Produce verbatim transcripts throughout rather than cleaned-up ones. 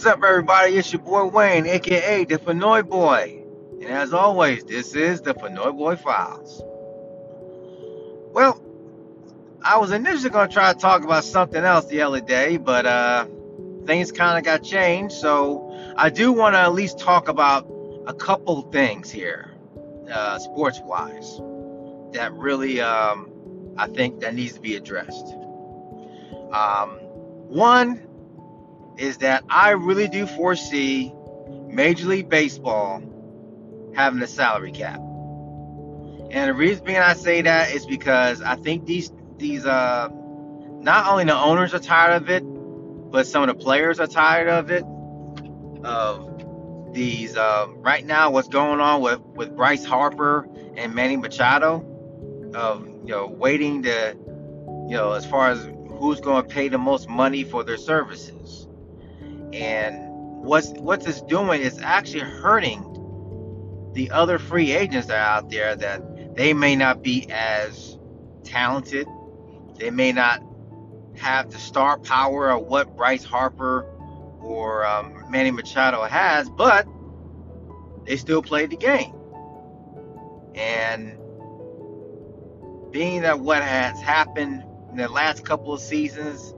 What's up, everybody? It's your boy Wayne, aka the Pinoy Boy, and as always, this is the Pinoy Boy Files. Well, I was initially going to try to talk about something else the other day, but uh, things kind of got changed, so I do want to at least talk about a couple things here, uh, sports-wise, that really um, I think that needs to be addressed. Um, one. Is that I really do foresee Major League Baseball having a salary cap. And the reason being I say that is because I think these, these uh, not only the owners are tired of it, but some of the players are tired of it. Of these, uh, right now what's going on with, with Bryce Harper and Manny Machado, of, you know, waiting to, you know, as far as who's going to pay the most money for their services. And what's what it's doing is actually hurting the other free agents that are out there, that they may not be as talented, they may not have the star power of what Bryce Harper or um, Manny Machado has, but they still play the game. And being that what has happened in the last couple of seasons,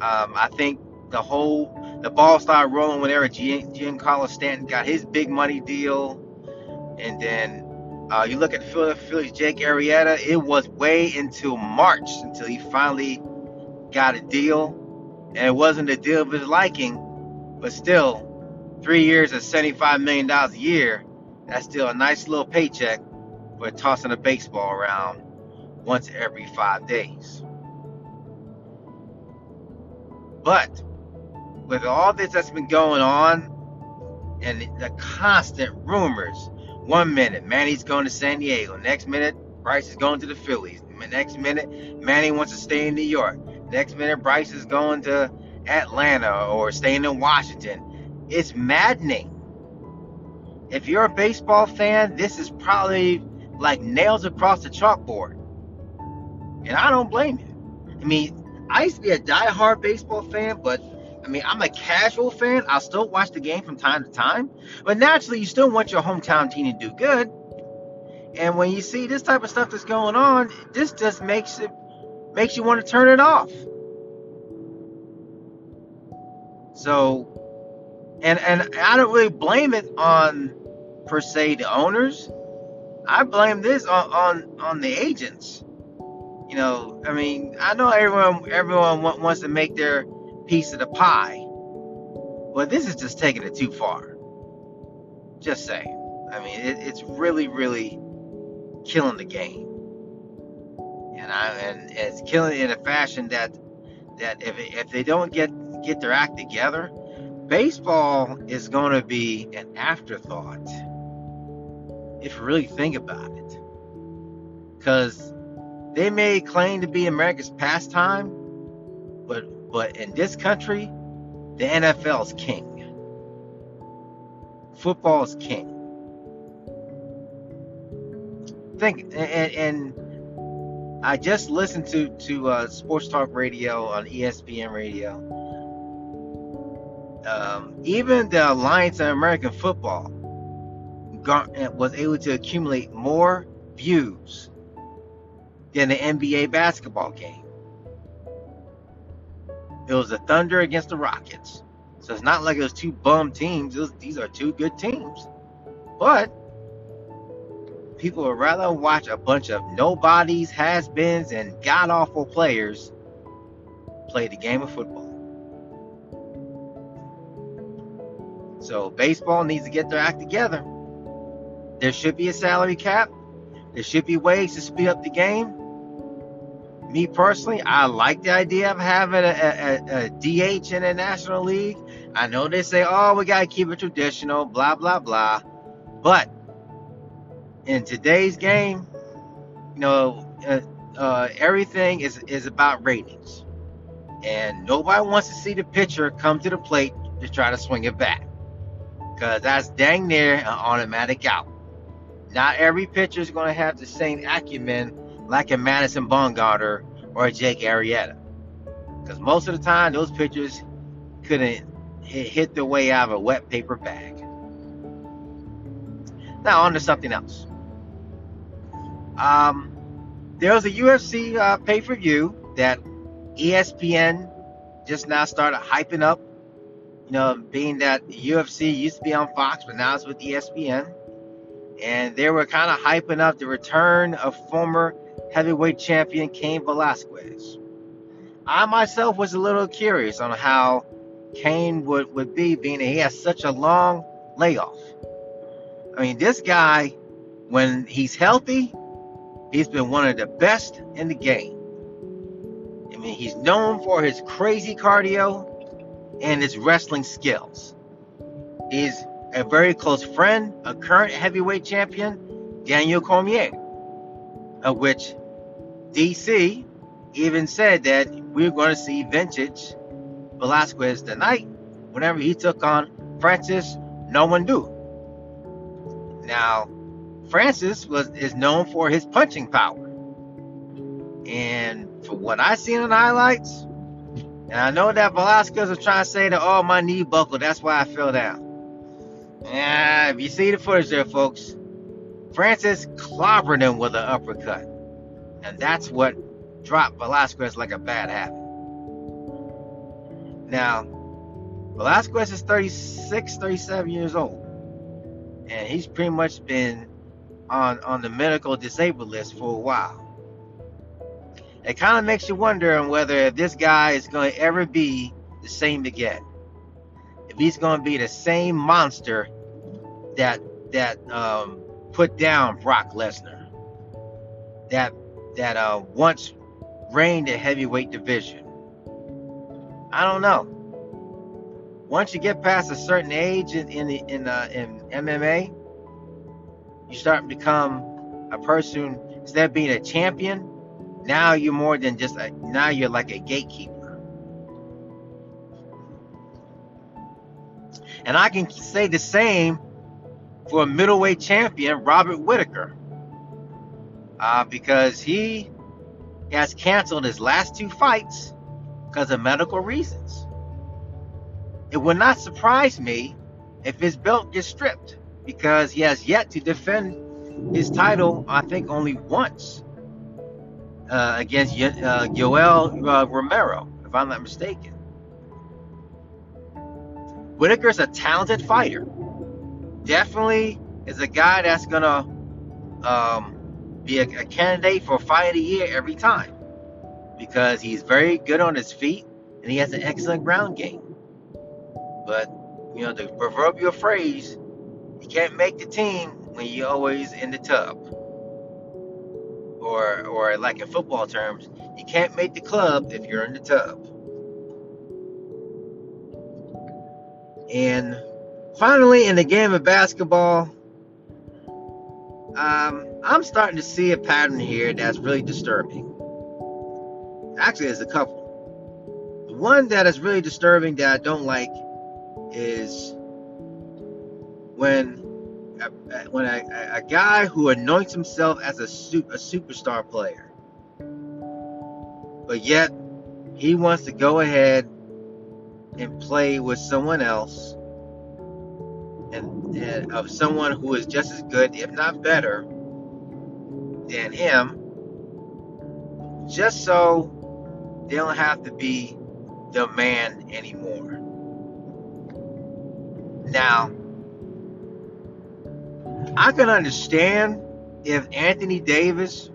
um, I think the whole The ball started rolling whenever Giancarlo Stanton got his big money deal. And then uh, you look at Philly's Jake Arrieta. It was way until March until he finally got a deal. And it wasn't a deal of his liking. But still, three years at seventy-five million dollars a year, that's still a nice little paycheck for tossing a baseball around once every five days. But with all this that's been going on and the constant rumors, one minute Manny's going to San Diego, next minute Bryce is going to the Phillies, next minute Manny wants to stay in New York, next minute Bryce is going to Atlanta or staying in Washington. It's maddening. If you're a baseball fan, this is probably like nails across the chalkboard. And I don't blame you. I mean, I used to be a diehard baseball fan, but I mean, I'm a casual fan. I'll still watch the game from time to time. But naturally, you still want your hometown team to do good. And when you see this type of stuff that's going on, this just makes it makes you want to turn it off. So, and, and I don't really blame it on, per se, the owners. I blame this on, on, on the agents. You know, I mean, I know everyone, everyone wants to make their piece of the pie, but this is just taking it too far. Just saying. I mean, it, it's really, really killing the game, and I and it's killing it in a fashion that that if if they don't get get their act together, baseball is going to be an afterthought. If you really think about it, because they may claim to be America's pastime, but But in this country, the N F L's king. Football's king. Think and, and I just listened to to uh, Sports Talk Radio on E S P N Radio. Um, even the Alliance of American Football was able to accumulate more views than the N B A basketball game. It was the Thunder against the Rockets. So it's not like it was two bum teams. It was, these are two good teams. But people would rather watch a bunch of nobodies, has-beens, and god-awful players play the game of football. So baseball needs to get their act together. There should be a salary cap. There should be ways to speed up the game. Me personally, I like the idea of having a, a, a D H in the National League. I know they say, oh, we got to keep it traditional, blah, blah, blah. But in today's game, you know, uh, uh, everything is, is about ratings. And nobody wants to see the pitcher come to the plate to try to swing it back, because that's dang near an automatic out. Not every pitcher is going to have the same acumen like a Madison Bumgarner or a Jake Arrieta, because most of the time those pitchers couldn't it hit the way out of a wet paper bag. Now on to something else. Um, there was a U F C uh, pay-per-view that E S P N just now started hyping up. You know, being that the U F C used to be on Fox, but now it's with E S P N. And they were kind of hyping up the return of former heavyweight champion Cain Velasquez. I myself was a little curious on how Cain would, would be, being that he has such a long layoff. I mean, this guy, when he's healthy, he's been one of the best in the game. I mean, he's known for his crazy cardio and his wrestling skills. He's a very close friend, a current heavyweight champion, Daniel Cormier, of which D C even said that we're going to see vintage Velasquez tonight whenever he took on Francis Ngannou. Now, Francis was is known for his punching power. And for what I seen in the highlights, and I know that Velasquez was trying to say that, oh, my knee buckled, that's why I fell down. Yeah, if you see the footage there, folks, Francis clobbered him with an uppercut. And that's what dropped Velasquez like a bad habit. Now, Velasquez is thirty-six, thirty-seven years old. And he's pretty much been on, on the medical disabled list for a while. It kind of makes you wonder whether this guy is going to ever be the same again. If he's going to be the same monster that that um, put down Brock Lesnar, that that uh, once reigned the heavyweight division. I don't know. Once you get past a certain age in in the, in, uh, in M M A, you start to become a person. Instead of being a champion, now you're more than just a. Now you're like a gatekeeper. And I can say the same for a middleweight champion, Robert Whittaker, uh, because he has canceled his last two fights because of medical reasons. It would not surprise me if his belt gets stripped, because he has yet to defend his title, I think, only once uh, against uh, Yoel uh, Romero, if I'm not mistaken. Whittaker's a talented fighter. Definitely is a guy that's going to um, be a, a candidate for fight of the year every time, because he's very good on his feet and he has an excellent ground game. But, you know, the proverbial phrase, you can't make the team when you're always in the tub. Or, or like in football terms, you can't make the club if you're in the tub. And finally, in the game of basketball, um, I'm starting to see a pattern here that's really disturbing. Actually, there's a couple. The one that is really disturbing that I don't like is when a, when a, a guy who anoints himself as a, super, a superstar player, but yet he wants to go ahead and play with someone else, and, and of someone who is just as good, if not better, than him, just so they don't have to be the man anymore. Now, I can understand if Anthony Davis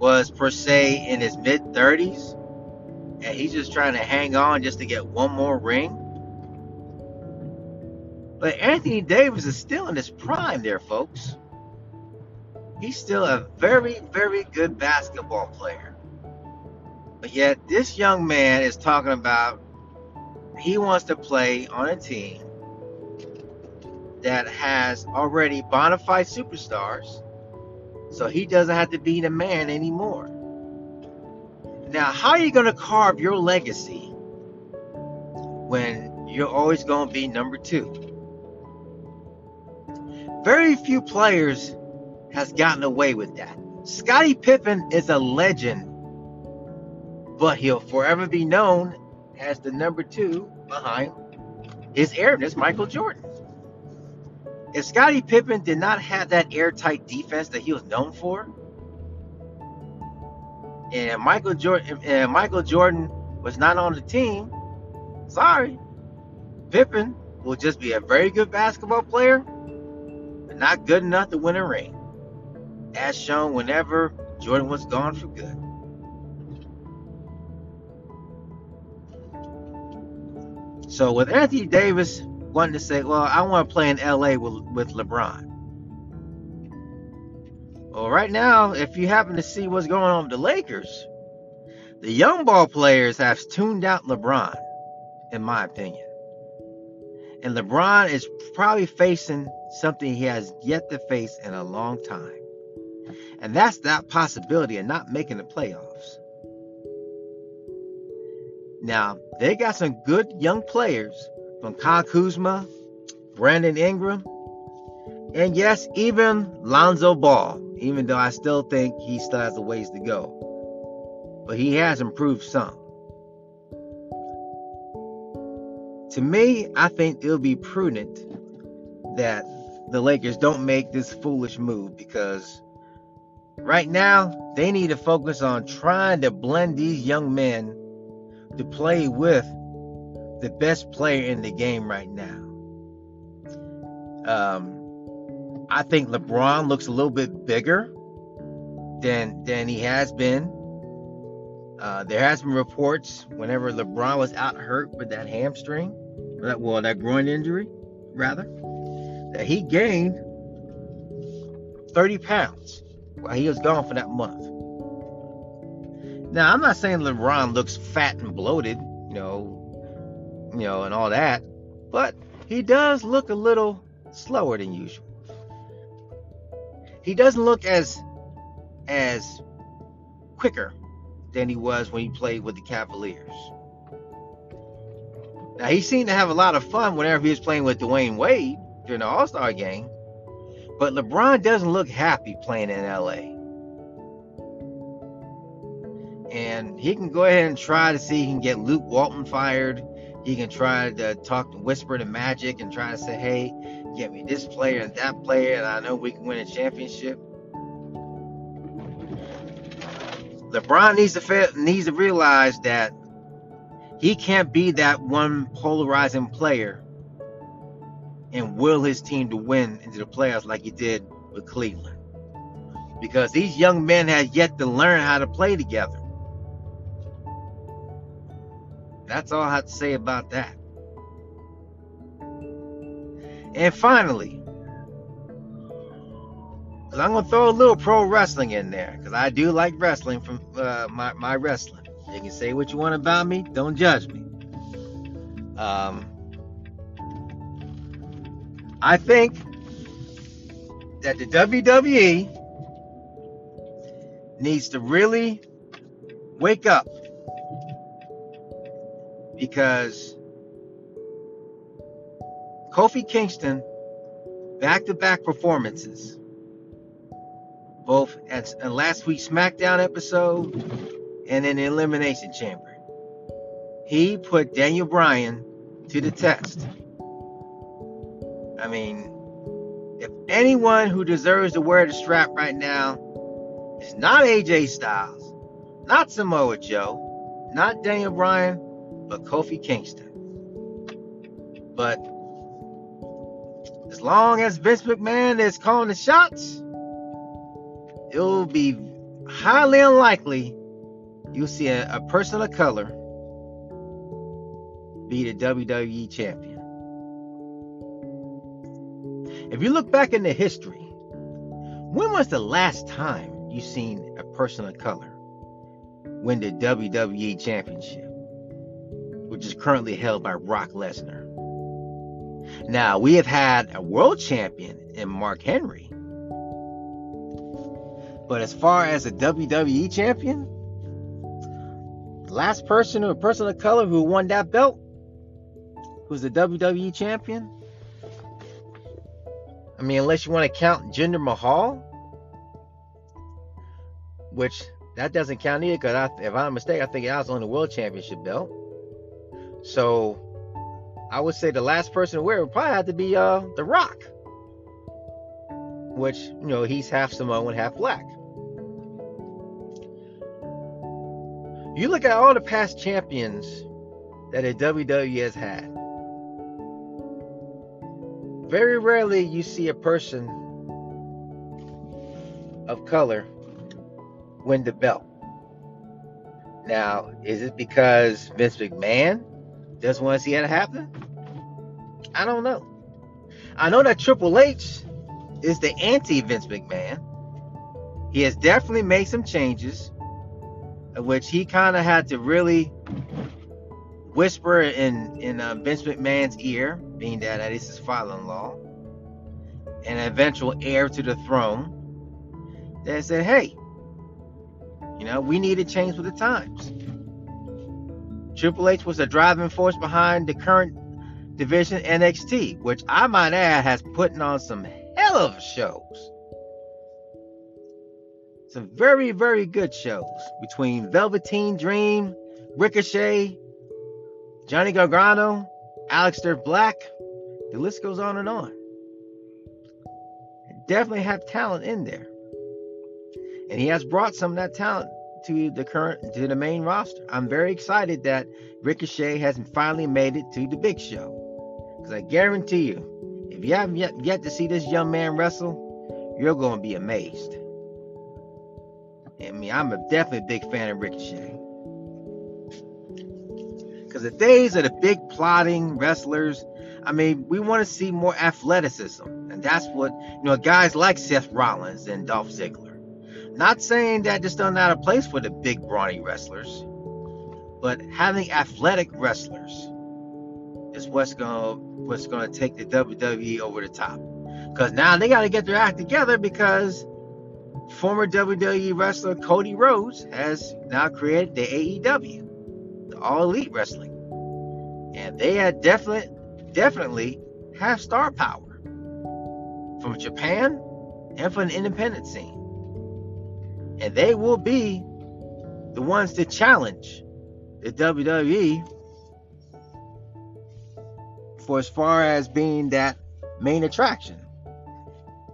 was per se in his mid-thirties, and he's just trying to hang on just to get one more ring. But Anthony Davis is still in his prime there, folks. He's still a very, very good basketball player. But yet this young man is talking about he wants to play on a team that has already bona fide superstars, so he doesn't have to be the man anymore. Now, how are you going to carve your legacy when you're always going to be number two? Very few players has gotten away with that. Scottie Pippen is a legend, but he'll forever be known as the number two behind his airness, Michael Jordan. If Scottie Pippen did not have that airtight defense that he was known for, and Michael Jordan, and Michael Jordan was not on the team, sorry, Pippen will just be a very good basketball player, but not good enough to win a ring, as shown whenever Jordan was gone for good. So with Anthony Davis wanting to say, well, I want to play in L A with, with LeBron. Well, right now, if you happen to see what's going on with the Lakers, the young ball players have tuned out LeBron, in my opinion. And LeBron is probably facing something he has yet to face in a long time. And that's that possibility of not making the playoffs. Now, they got some good young players from Kyle Kuzma, Brandon Ingram, and yes, even Lonzo Ball, even though I still think he still has a ways to go. But he has improved some. To me, I think it'll be prudent that the Lakers don't make this foolish move, because right now, they need to focus on trying to blend these young men to play with the best player in the game right now. Um, I think LeBron looks a little bit bigger than than he has been. Uh, there has been reports whenever LeBron was out hurt with that hamstring, that well, that groin injury, rather, that he gained thirty pounds while he was gone for that month. Now, I'm not saying LeBron looks fat and bloated, you know, you know, and all that, but he does look a little slower than usual. He doesn't look as as quicker than he was when he played with the Cavaliers. Now, he seemed to have a lot of fun whenever he was playing with Dwayne Wade during the All-Star game, but LeBron doesn't look happy playing in L A. And he can go ahead and try to see he can get Luke Walton fired. He can try to talk to whisper to Magic and try to say, hey, get me this player and that player, and I know we can win a championship. LeBron needs to fa- needs to realize that he can't be that one polarizing player and will his team to win into the playoffs like he did with Cleveland. Because these young men have yet to learn how to play together. That's all I have to say about that. And finally, because I'm going to throw a little pro wrestling in there, because I do like wrestling from uh, my, my wrestling. You can say what you want about me. Don't judge me. Um, I think that the W W E needs to really wake up, because Kofi Kingston, back-to-back performances, both at last week's SmackDown episode and in the Elimination Chamber, he put Daniel Bryan to the test. I mean, if anyone who deserves to wear the strap right now is not A J Styles, not Samoa Joe, not Daniel Bryan, but Kofi Kingston. But as long as Vince McMahon is calling the shots, it will be highly unlikely you'll see a, a person of color be the W W E champion. If you look back into history, when was the last time you seen a person of color win the W W E championship, which is currently held by Brock Lesnar? Now, we have had a world champion in Mark Henry. But as far as a W W E champion, the last person or person of color who won that belt, who's the W W E champion, I mean, unless you want to count Jinder Mahal, which that doesn't count either, because if I'm not mistaken, I think I was on the world championship belt. So I would say the last person to wear it would probably have to be uh, The Rock, which, you know, he's half Samoan, half black. You look at all the past champions that a W W E has had. Very rarely you see a person of color win the belt. Now, is it because Vince McMahon doesn't want to see that happen? I don't know. I know that Triple H is the anti-Vince McMahon. He has definitely made some changes, in which he kind of had to really whisper in, in uh, Vince McMahon's ear, being that that is his father-in-law, an eventual heir to the throne, that said, hey, you know, we need to change with the times. Triple H was a driving force behind the current division N X T, which I might add has put on some hell of shows. Some very, very good shows between Velveteen Dream, Ricochet, Johnny Gargano, Aleister Black. The list goes on and on. Definitely have talent in there. And he has brought some of that talent to the current, to the main roster. I'm very excited that Ricochet has finally made it to the big show, because I guarantee you, if you haven't yet, yet to see this young man wrestle, you're going to be amazed. I mean, I'm a definitely a big fan of Ricochet, because the days of the big plodding wrestlers, I mean, we want to see more athleticism, and that's what, you know, guys like Seth Rollins and Dolph Ziggler. Not saying that this doesn't have a place for the big brawny wrestlers, but having athletic wrestlers is what's gonna what's gonna take the W W E over the top. Because now they got to get their act together, because former W W E wrestler Cody Rhodes has now created the A E W, the All Elite Wrestling, and they had definitely definitely have star power from Japan and from the independent scene. And they will be the ones to challenge the W W E for as far as being that main attraction,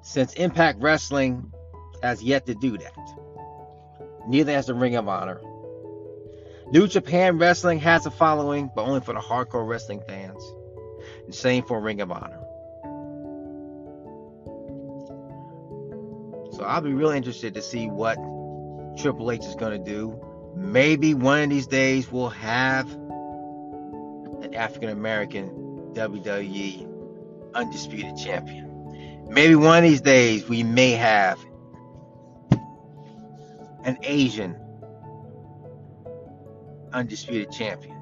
since Impact Wrestling has yet to do that. Neither has the Ring of Honor. New Japan Wrestling has a following, but only for the hardcore wrestling fans. And same for Ring of Honor. So I'll be really interested to see what Triple H is going to do. Maybe one of these days we'll have an African-American W W E Undisputed Champion. Maybe one of these days we may have an Asian Undisputed Champion.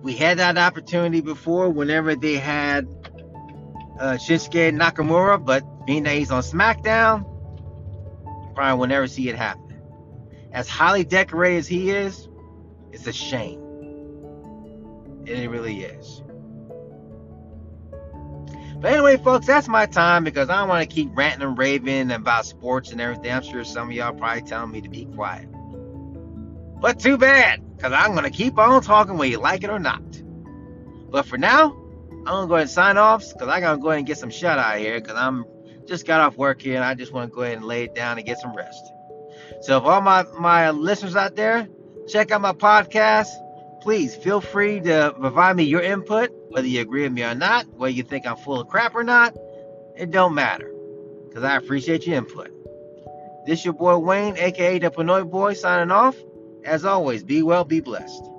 We had that opportunity before whenever they had uh, Shinsuke Nakamura, but being that he's on SmackDown, Brian will never see it happen. As highly decorated as he is, it's a shame. It really is. But anyway, folks, that's my time, because I don't want to keep ranting and raving about sports and everything. I'm sure some of y'all probably telling me to be quiet. But too bad, because I'm going to keep on talking whether you like it or not. But for now, I'm going to go ahead and sign off, because I got to go ahead and get some shut eye here, because I'm just got off work here and I just want to go ahead and lay it down and get some rest. So if all my, my listeners out there, check out my podcast. Please feel free to provide me your input, whether you agree with me or not, whether you think I'm full of crap or not. It don't matter, because I appreciate your input. This your boy Wayne, a k a. the Pinoy Boy, signing off. As always, be well, be blessed.